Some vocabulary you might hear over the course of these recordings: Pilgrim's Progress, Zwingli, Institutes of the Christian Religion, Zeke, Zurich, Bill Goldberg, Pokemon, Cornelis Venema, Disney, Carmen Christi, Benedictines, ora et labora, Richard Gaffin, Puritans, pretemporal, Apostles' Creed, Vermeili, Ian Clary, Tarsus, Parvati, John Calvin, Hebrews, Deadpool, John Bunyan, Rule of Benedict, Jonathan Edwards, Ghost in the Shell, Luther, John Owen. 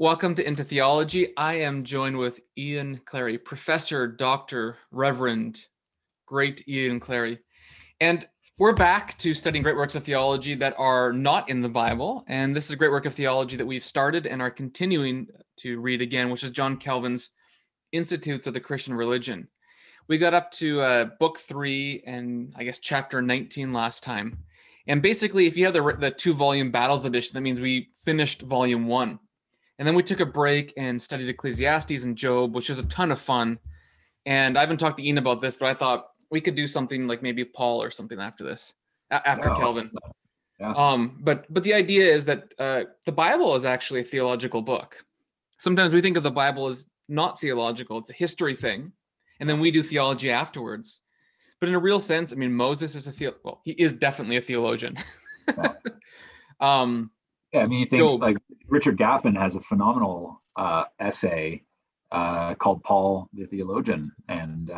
Welcome to Into Theology. I am joined with Ian Clary, Professor, Dr., Reverend, great Ian Clary. And we're back to studying great works of theology that are not in the Bible. And this is a great work of theology that we've started and are continuing to read again, which is John Calvin's Institutes of the Christian Religion. We got up to book 3 and I guess chapter 19 last time. And basically, if you have the 2-volume Battles edition, that means we finished volume 1. And then we took a break and studied Ecclesiastes and Job, which was a ton of fun. And I haven't talked to Ian about this, but I thought we could do something like maybe Paul or something after this, after Calvin. Yeah. But the idea is that the Bible is actually a theological book. Sometimes we think of the Bible as not theological. It's a history thing. And then we do theology afterwards. But in a real sense, I mean, Moses is he is definitely a theologian. Yeah. Yeah, I mean, you think like Richard Gaffin has a phenomenal essay called Paul the Theologian, and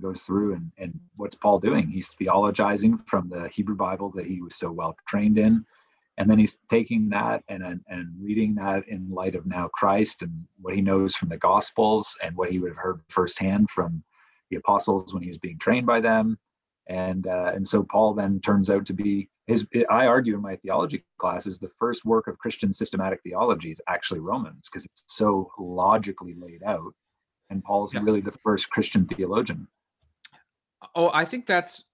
goes through and what's Paul doing? He's theologizing from the Hebrew Bible that he was so well trained in, and then he's taking that and reading that in light of now Christ and what he knows from the Gospels and what he would have heard firsthand from the apostles when he was being trained by them, and so Paul then turns out to be I argue in my theology classes, the first work of Christian systematic theology is actually Romans, because it's so logically laid out. And Paul's really the first Christian theologian. Oh, I think that's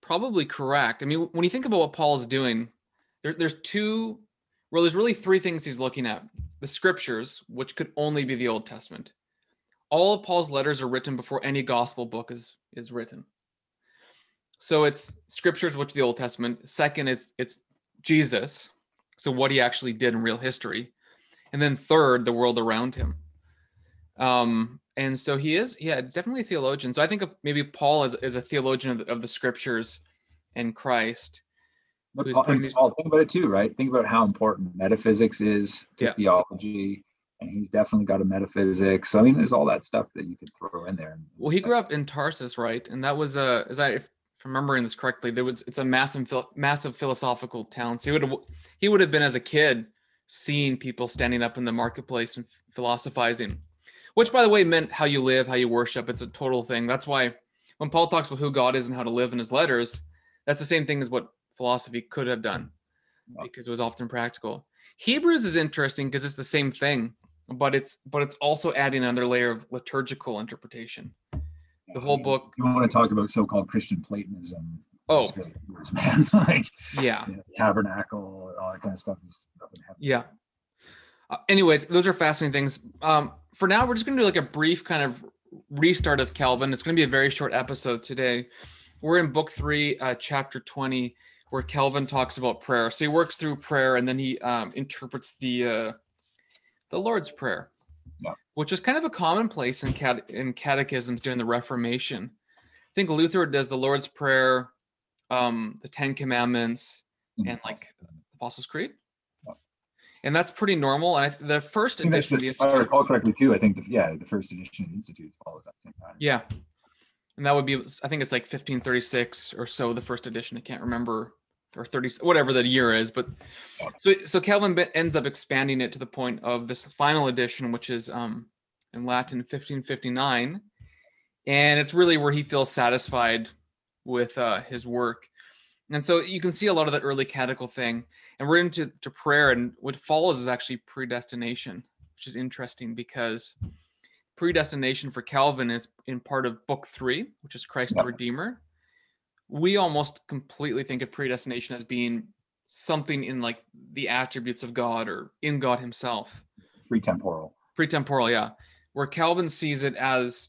probably correct. I mean, when you think about what Paul's doing, there's really 3 things he's looking at. The scriptures, which could only be the Old Testament. All of Paul's letters are written before any gospel book is written. So it's scriptures, which is the Old Testament. Second, it's Jesus, so what he actually did in real history. And then third, the world around him. And so he is, definitely a theologian. So I think of maybe Paul is a theologian of the scriptures and Christ. But Paul, think about it too, right? Think about how important metaphysics is to theology. And he's definitely got a metaphysics. So I mean, there's all that stuff that you could throw in there. Well, he grew up in Tarsus, right? And that was remembering this correctly, it's a massive philosophical town. So he would have been as a kid seeing people standing up in the marketplace and philosophizing, which by the way meant how you live, how you worship. It's a total thing. That's why when Paul talks about who God is and how to live in his letters, that's the same thing as what philosophy could have done, because it was often practical. Hebrews is interesting because it's the same thing, but it's also adding another layer of liturgical interpretation. The whole book. You want to talk about so-called Christian Platonism? Oh, man! Tabernacle and all that kind of stuff is up in heaven. Yeah. Anyways, those are fascinating things. For now, we're just going to do like a brief kind of restart of Calvin. It's going to be a very short episode today. We're in Book 3, Chapter 20, where Calvin talks about prayer. So he works through prayer, and then he interprets the Lord's Prayer. Yeah. Which is kind of a commonplace in catechisms during the Reformation. I think Luther does the Lord's Prayer, the Ten Commandments, and like Apostles' Creed. Yeah. And that's pretty normal. And the first edition of the Institutes. I recall correctly too. I think the first edition of the Institutes follows that same pattern. Yeah, and that would be, I think it's like 1536 or so. The first edition, I can't remember, or 30, whatever the year is, but so Calvin ends up expanding it to the point of this final edition, which is in Latin 1559, and it's really where he feels satisfied with his work. And so you can see a lot of that early catechetical thing, and we're into prayer, and what follows is actually predestination, which is interesting because predestination for Calvin is in part of Book 3, which is Christ the Redeemer. We almost completely think of predestination as being something in like the attributes of God or in God himself. Pretemporal, yeah. Where Calvin sees it as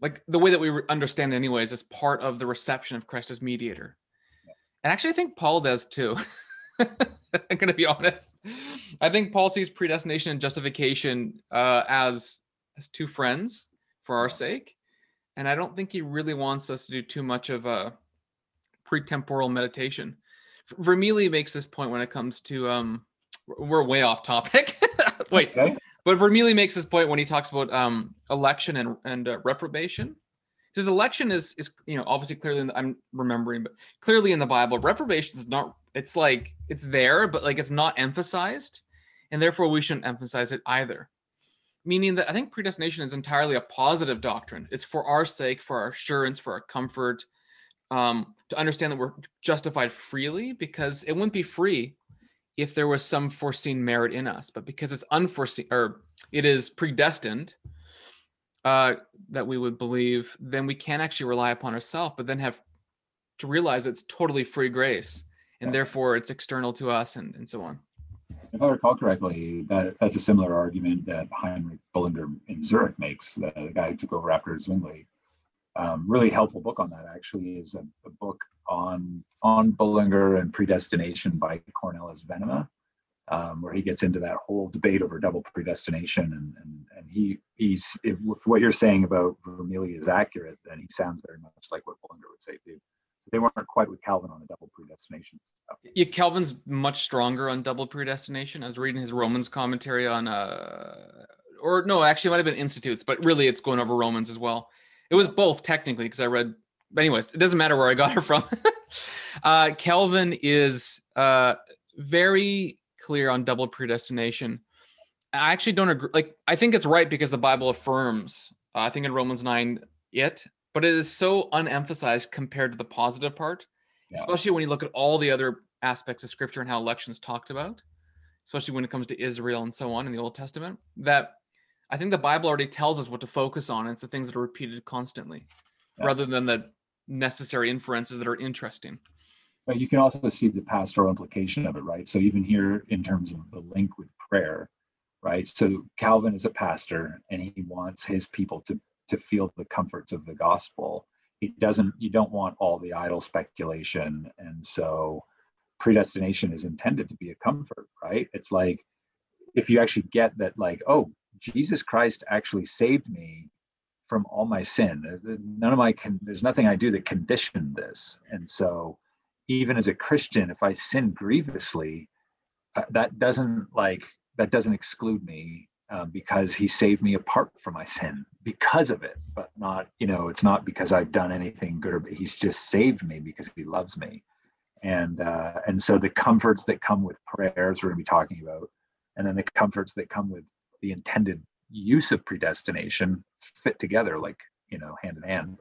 like the way that we understand it anyways, as part of the reception of Christ as mediator. Yeah. And actually I think Paul does too. I'm going to be honest. I think Paul sees predestination and justification as 2 friends for our sake. And I don't think he really wants us to do too much of a pre-temporal meditation. Vermeili makes this point when it comes to we're way off topic. But Vermeili makes this point when he talks about election and reprobation. He says election is obviously clearly I'm remembering, but clearly in the Bible, reprobation is not. It's like it's there, but like it's not emphasized. and therefore we shouldn't emphasize it either. Meaning that I think predestination is entirely a positive doctrine. It's for our sake, for our assurance, for our comfort, to understand that we're justified freely, because it wouldn't be free if there was some foreseen merit in us, but because it's unforeseen, or it is predestined that we would believe, then we can actually rely upon ourselves, but then have to realize it's totally free grace, and therefore it's external to us, and so on. If I recall correctly, that's a similar argument that Heinrich Bullinger in Zurich makes, the guy who took over after Zwingli. Really helpful book on that actually is a book on Bullinger and predestination by Cornelis Venema, where he gets into that whole debate over double predestination. And if what you're saying about Vermeili is accurate, then he sounds very much like what Bullinger would say too. They weren't quite with Calvin on the double predestination stuff. Yeah, Calvin's much stronger on double predestination. I was reading his Romans commentary on, or no, actually it might have been Institutes, but really it's going over Romans as well. It was both technically, because I read, but anyways, it doesn't matter where I got it from. Calvin is very clear on double predestination. I actually don't agree. Like, I think it's right because the Bible affirms, I think in Romans 9, but it is so unemphasized compared to the positive part, especially when you look at all the other aspects of scripture and how election is talked about, especially when it comes to Israel and so on in the Old Testament, that I think the Bible already tells us what to focus on. It's the things that are repeated constantly rather than the necessary inferences that are interesting. But you can also see the pastoral implication of it, right? So even here in terms of the link with prayer, right? So Calvin is a pastor and he wants his people to feel the comforts of the gospel. You don't want all the idle speculation. And so predestination is intended to be a comfort, right? It's like, if you actually get that, like, oh, Jesus Christ actually saved me from all my sin. There's nothing I do that conditioned this. And so even as a Christian, if I sin grievously, that doesn't exclude me. Because he saved me apart from my sin because of it, but not, it's not because I've done anything good, but he's just saved me because he loves me. And so the comforts that come with prayers we're going to be talking about, and then the comforts that come with the intended use of predestination fit together, like, hand in hand.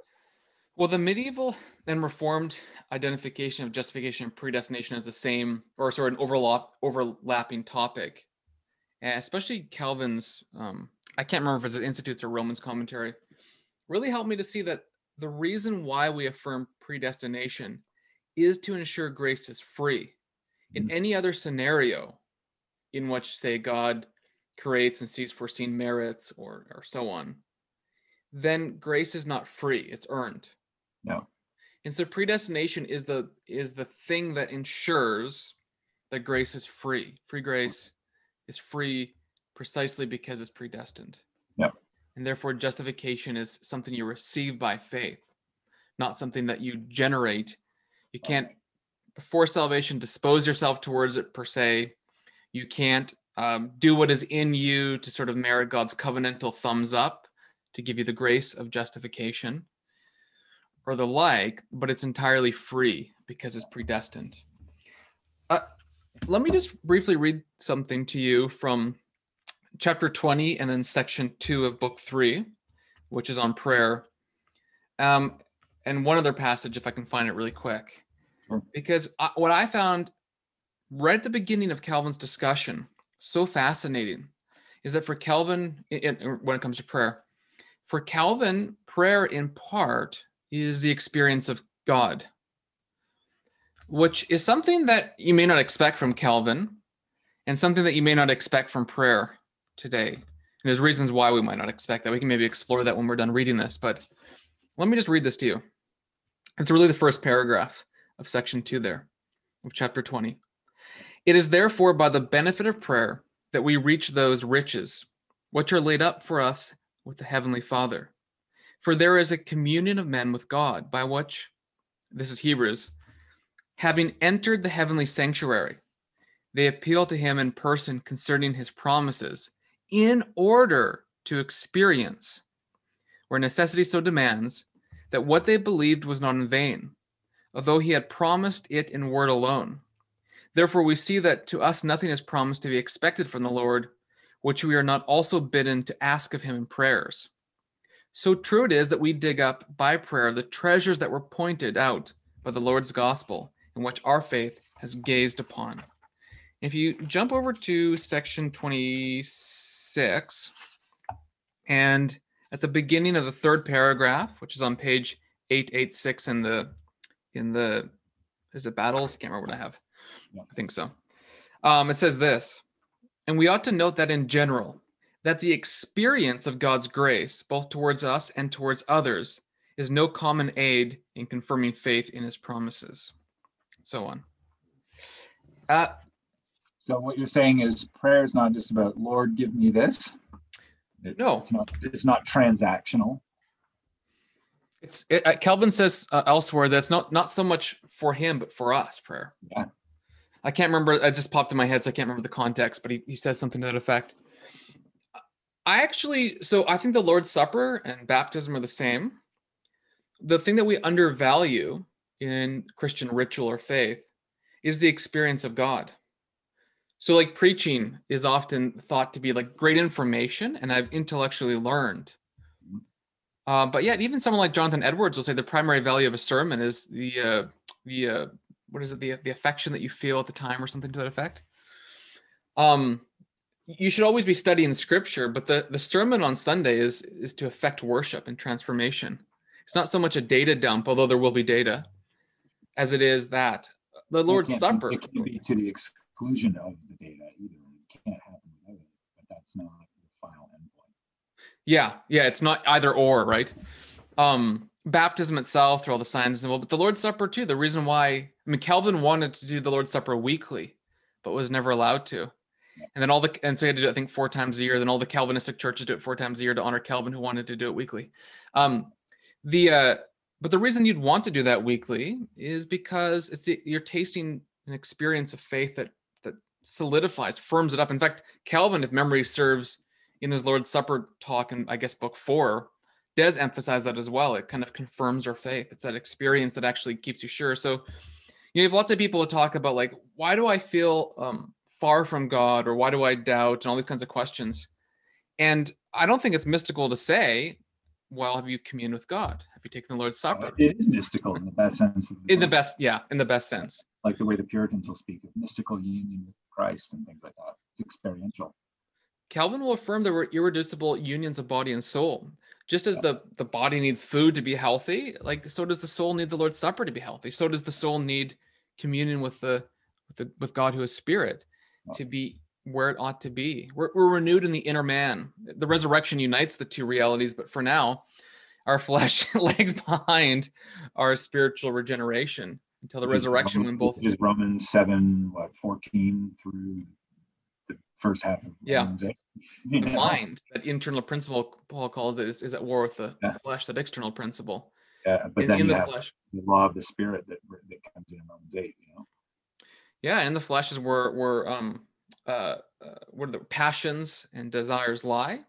Well, the medieval and reformed identification of justification and predestination is the same, or sort of an overlapping topic. And especially Calvin's, I can't remember if it's Institutes or Romans commentary, really helped me to see that the reason why we affirm predestination is to ensure grace is free. In any other scenario in which, say, God creates and sees foreseen merits or so on, then grace is not free, it's earned. No. And so predestination is the thing that ensures that grace is free. Free grace is free precisely because it's predestined. Yep. And therefore justification is something you receive by faith, not something that you generate. You can't, before salvation, dispose yourself towards it per se. You can't do what is in you to sort of merit God's covenantal thumbs up to give you the grace of justification or the like, but it's entirely free because it's predestined. Let me just briefly read something to you from chapter 20 and then section 2 of book 3, which is on prayer. And one other passage, if I can find it really quick, because what I found right at the beginning of Calvin's discussion so fascinating is that for Calvin, when it comes to prayer, for Calvin, prayer in part is the experience of God, which is something that you may not expect from Calvin and something that you may not expect from prayer today. And there's reasons why we might not expect that. We can maybe explore that when we're done reading this, but let me just read this to you. It's really the first paragraph of section 2 there of chapter 20. It is therefore by the benefit of prayer that we reach those riches, which are laid up for us with the Heavenly Father. For there is a communion of men with God by which, this is Hebrews, having entered the heavenly sanctuary, they appeal to him in person concerning his promises in order to experience, where necessity so demands, that what they believed was not in vain, although he had promised it in word alone. Therefore, we see that to us nothing is promised to be expected from the Lord, which we are not also bidden to ask of him in prayers. So true it is that we dig up by prayer the treasures that were pointed out by the Lord's gospel, in which our faith has gazed upon. If you jump over to section 26, and at the beginning of the third paragraph, which is on page 886 in the is it Battles? I can't remember what I have. I think so. It says this, and we ought to note that in general, that the experience of God's grace, both towards us and towards others, is no common aid in confirming faith in his promises. So on. So what you're saying is prayer is not just about, Lord, give me this. No. It's not transactional. Calvin says elsewhere that it's not so much for him, but for us, prayer. Yeah. I can't remember. It just popped in my head, so I can't remember the context, but he says something to that effect. I think the Lord's Supper and baptism are the same. The thing that we undervalue in Christian ritual or faith is the experience of God. So like preaching is often thought to be like great information and I've intellectually learned. But yet even someone like Jonathan Edwards will say the primary value of a sermon is the affection that you feel at the time or something to that effect. You should always be studying scripture, but the sermon on Sunday is to affect worship and transformation. It's not so much a data dump, although there will be data, as it is that the Lord's Supper. It can be to the exclusion of the data either. It can't happen without it, but that's not the final endpoint. Yeah, it's not either or, right? Baptism itself, through all the signs and all, but the Lord's Supper too. The reason why, Calvin wanted to do the Lord's Supper weekly, but was never allowed to. And then so he had to do it, I think, 4 times a year. Then all the Calvinistic churches do it 4 times a year to honor Calvin, who wanted to do it weekly. But the reason you'd want to do that weekly is because you're tasting an experience of faith that solidifies, firms it up. In fact, Calvin, if memory serves, in his Lord's Supper talk in, I guess, book 4, does emphasize that as well. It kind of confirms our faith. It's that experience that actually keeps you sure. So you have lots of people who talk about, like, why do I feel far from God, or why do I doubt, and all these kinds of questions. And I don't think it's mystical to say, well, have you communed with God? Have you taken the Lord's Supper? It is mystical in the best sense. In the best sense. Like the way the Puritans will speak of mystical union with Christ and things like that. It's experiential. Calvin will affirm there were irreducible unions of body and soul. Just as the body needs food to be healthy, like so does the soul need the Lord's Supper to be healthy. So does the soul need communion with God, who is spirit, to be where it ought to be. We're renewed in the inner man. The resurrection unites the two realities, but for now, our flesh lags behind our spiritual regeneration until the resurrection. Is Romans 7, 14 through the first half of Romans 8. The mind, that internal principle, Paul calls it, is at war with the flesh, that external principle. Yeah, but then you have the law of the spirit that comes in Romans 8, you know? Yeah, and in the flesh is where the passions and desires lie,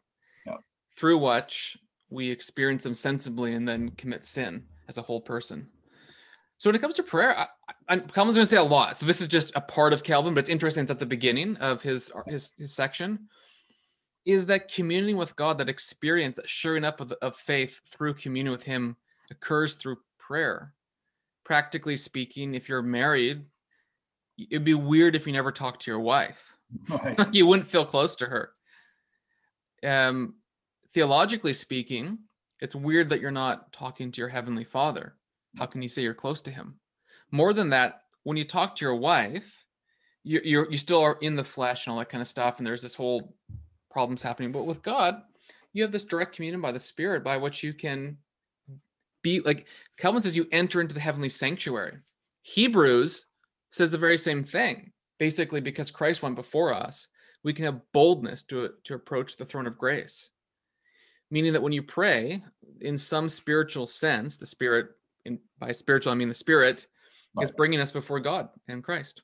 through which we experience them sensibly and then commit sin as a whole person. So when it comes to prayer, Calvin's going to say a lot. So this is just a part of Calvin, but it's interesting. It's at the beginning of his section. Is that communing with God, that experience, that shoring up of faith through communion with Him, occurs through prayer. Practically speaking, if you're married, it'd be weird if you never talked to your wife. Right. You wouldn't feel close to her. Theologically speaking, it's weird that you're not talking to your heavenly Father. How can you say you're close to Him? More than that, when you talk to your wife, you still are in the flesh and all that kind of stuff, and there's this whole problems happening. But with God, you have this direct communion by the Spirit, by which you can be, like Calvin says, you enter into the heavenly sanctuary. Hebrews says the very same thing. Basically, because Christ went before us, we can have boldness to approach the throne of grace. Meaning that when you pray, in some spiritual sense, the Spirit, by spiritual I mean the Spirit, is bringing us before God and Christ.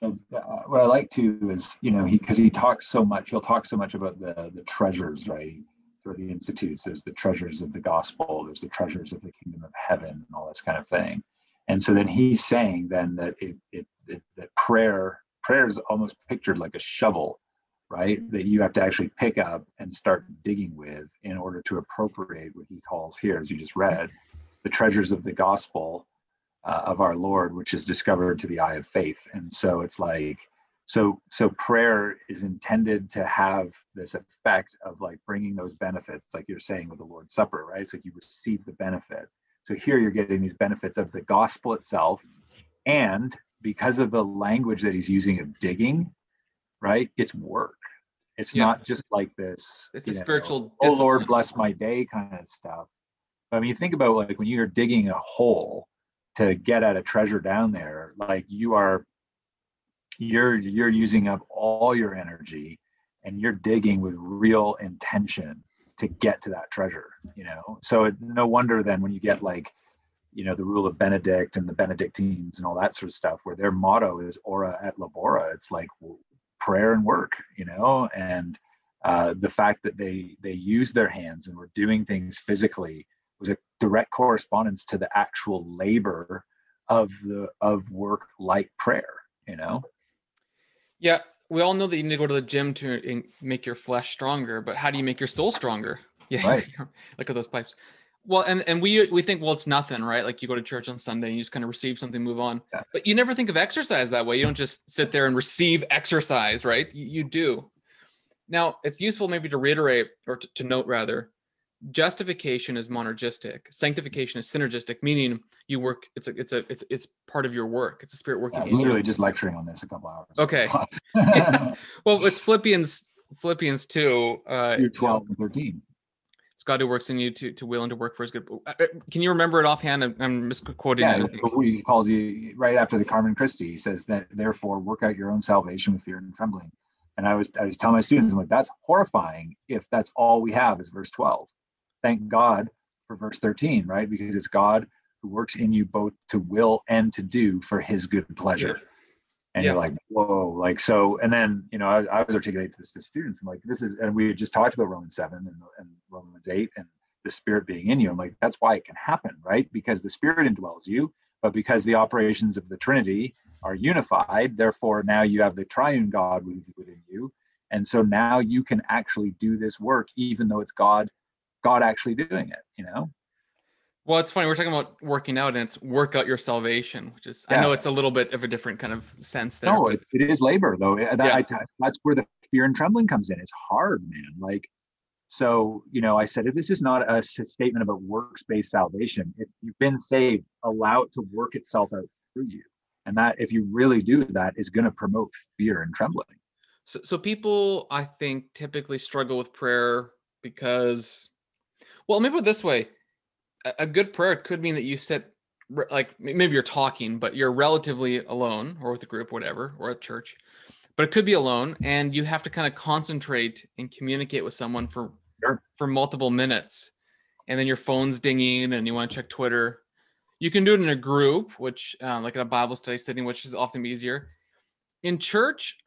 What I like too is, because he'll talk so much about the treasures, right? Through the Institutes, there's the treasures of the gospel, there's the treasures of the kingdom of heaven, and all this kind of thing. And so then he's saying then that it that prayer is almost pictured like a shovel, right? That you have to actually pick up and start digging with in order to appropriate what he calls here, as you just read, the treasures of the gospel of our Lord, which is discovered to the eye of faith. And so it's like, so prayer is intended to have this effect of like bringing those benefits, like you're saying with the Lord's Supper, right? It's like you receive the benefit. So here you're getting these benefits of the gospel itself. And because of the language that he's using of digging, right? It's work. It's not just like this. It's a spiritual discipline. Oh Lord, bless my day kind of stuff. But I mean, you think about like when you're digging a hole to get at a treasure down there, like you're using up all your energy and you're digging with real intention to get to that treasure, you know? So it, no wonder then when you get like, you know, the Rule of Benedict and the Benedictines and all that sort of stuff, where their motto is ora et labora, it's like prayer and work, you know? And the fact that they used their hands and were doing things physically was a direct correspondence to the actual labor of work like prayer, you know? Yeah, we all know that you need to go to the gym to make your flesh stronger, but how do you make your soul stronger? Yeah, right. Look at those pipes. Well, and we think, well, it's nothing, right? Like you go to church on Sunday and you just kind of receive something, move on. Yeah. But you never think of exercise that way. You don't just sit there and receive exercise, right? You do. Now, it's useful maybe to reiterate or to note rather, justification is monergistic. Sanctification is synergistic, meaning you work. It's part of your work. It's a spirit working. Yeah, I was literally just lecturing on this a couple hours. Okay. Yeah. Well, it's Philippians 2. 12 and 13. It's God who works in you to will and to work for his good. Can you remember it offhand? I'm misquoting. Yeah, he calls you right after the Carmen Christi. He says that therefore work out your own salvation with fear and trembling. And I was telling my students, I'm like, that's horrifying if that's all we have is verse 12. Thank God for verse 13, right? Because it's God who works in you both to will and to do for his good pleasure. And you're like, whoa, like, so, and then, you know, I was articulating this to students. I'm like, this is, and we had just talked about Romans 7 and Romans 8 and the Spirit being in you. I'm like, that's why it can happen, right? Because the Spirit indwells you, but because the operations of the Trinity are unified, therefore now you have the triune God within you. And so now you can actually do this work, even though it's God actually doing it, you know? Well, it's funny. We're talking about working out and it's work out your salvation, which is, I know it's a little bit of a different kind of sense there. No, it is labor though. That's where the fear and trembling comes in. It's hard, man. Like, so, you know, I said, this is not a statement about works-based salvation. If you've been saved, allow it to work itself out through you. And that, if you really do that, is going to promote fear and trembling. So people, I think, typically struggle with prayer because, well, maybe this way, a good prayer could mean that you sit, like maybe you're talking, but you're relatively alone or with a group, whatever, or at church, but it could be alone and you have to kind of concentrate and communicate with someone for multiple minutes. And then your phone's dinging and you want to check Twitter. You can do it in a group, which like in a Bible study sitting, which is often easier. In church,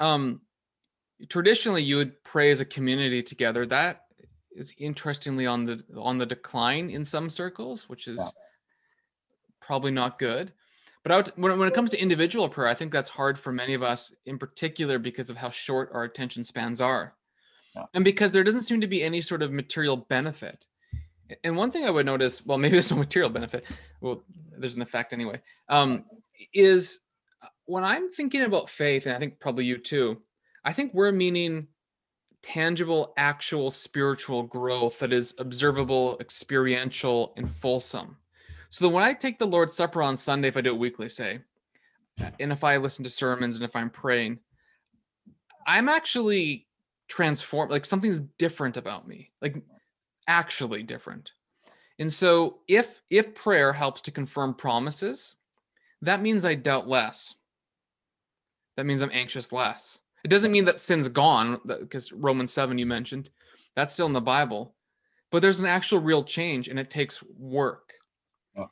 traditionally you would pray as a community together. That is interestingly on the decline in some circles, which is probably not good. But when it comes to individual prayer, I think that's hard for many of us in particular because of how short our attention spans are. Yeah. And because there doesn't seem to be any sort of material benefit. And one thing I would notice, well, maybe there's no material benefit. Well, there's an effect anyway, is when I'm thinking about faith, and I think probably you too, I think we're meaning tangible, actual spiritual growth that is observable, experiential, and fulsome. So that when I take the Lord's Supper on Sunday, if I do it weekly, say, and if I listen to sermons and if I'm praying, I'm actually transformed, like something's different about me, like actually different. And so if prayer helps to confirm promises, that means I doubt less. That means I'm anxious less. It doesn't mean that sin's gone, because Romans 7 you mentioned, that's still in the Bible, but there's an actual real change and it takes work. Oh.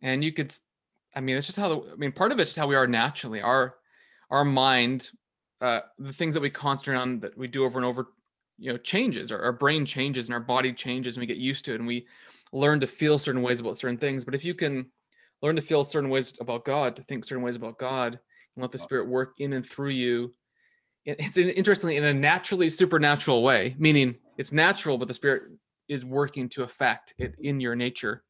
And you could, it's just part of it's just how we are naturally. Our mind, the things that we concentrate on that we do over and over, you know, changes. Our brain changes and our body changes and we get used to it and we learn to feel certain ways about certain things. But if you can learn to feel certain ways about God, to think certain ways about God, and let the Spirit work in and through you. It's interestingly in a naturally supernatural way, meaning it's natural, but the Spirit is working to affect it in your nature.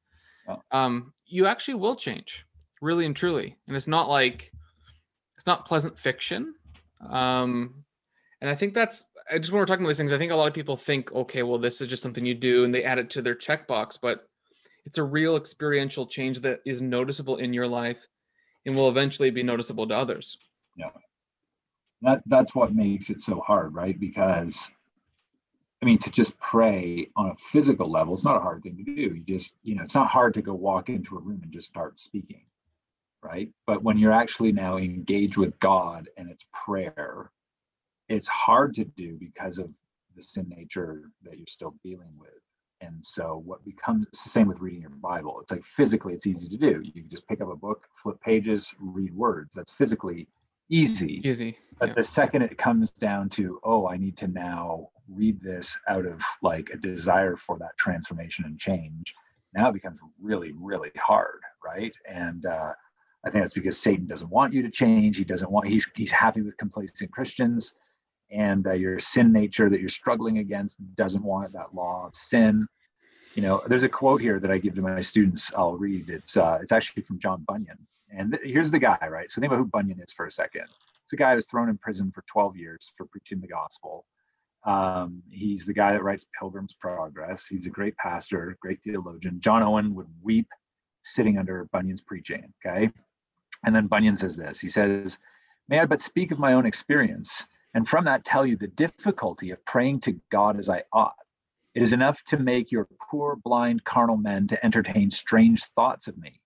Wow. You actually will change, really and truly. And it's not like, it's not pleasant fiction. And I think that's, I just, when we're talking about these things, I think a lot of people think, okay, well, this is just something you do and they add it to their checkbox, but it's a real experiential change that is noticeable in your life and will eventually be noticeable to others. Yeah. That's what makes it so hard, right? Because I mean, to just pray on a physical level, it's not a hard thing to do. You just, you know, it's not hard to go walk into a room and just start speaking, right? But when you're actually now engaged with God and it's prayer, it's hard to do because of the sin nature that you're still dealing with. And so what becomes, it's the same with reading your Bible. It's like physically it's easy to do. You can just pick up a book, flip pages, read words. That's physically easy. But yeah. The second it comes down to, oh, I need to now read this out of like a desire for that transformation and change, now it becomes really, really hard, right? And I think that's because Satan doesn't want you to change. He's happy with complacent Christians. And your sin nature that you're struggling against doesn't want that law of sin. You know, there's a quote here that I give to my students. I'll read. It's actually from John Bunyan. And here's the guy, right? So think about who Bunyan is for a second. It's a guy who was thrown in prison for 12 years for preaching the gospel. He's the guy that writes Pilgrim's Progress. He's a great pastor, great theologian. John Owen would weep sitting under Bunyan's preaching, okay? And then Bunyan says this. He says, "May I but speak of my own experience, and from that tell you the difficulty of praying to God as I ought. It is enough to make your poor, blind, carnal men to entertain strange thoughts of me.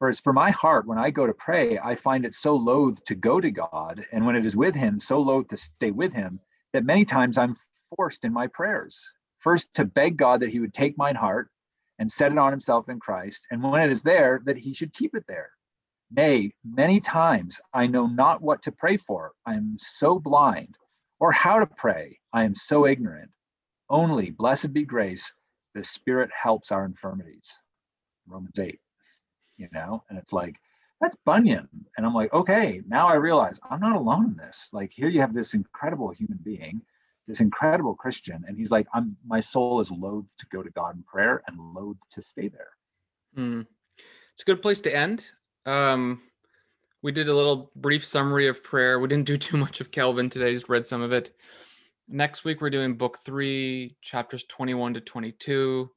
For as for my heart, when I go to pray, I find it so loath to go to God, and when it is with him, so loath to stay with him, that many times I'm forced in my prayers, first to beg God that he would take mine heart and set it on himself in Christ, and when it is there, that he should keep it there. Nay, many times I know not what to pray for. I am so blind, or how to pray. I am so ignorant. Only, blessed be grace, the Spirit helps our infirmities." Romans 8, you know, and it's like, that's Bunyan. And I'm like, okay, now I realize I'm not alone in this. Like, here you have this incredible human being, this incredible Christian. And he's like, my soul is loath to go to God in prayer and loath to stay there. It's a good place to end. We did a little brief summary of prayer. We didn't do too much of Calvin today, just read some of it. Next week, we're doing book 3, chapters 21 to 22.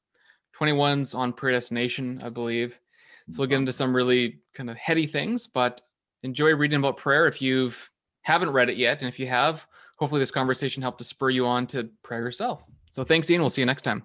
21's on predestination, I believe. So we'll get into some really kind of heady things, but enjoy reading about prayer if you haven't read it yet. And if you have, hopefully this conversation helped to spur you on to prayer yourself. So thanks, Ian. We'll see you next time.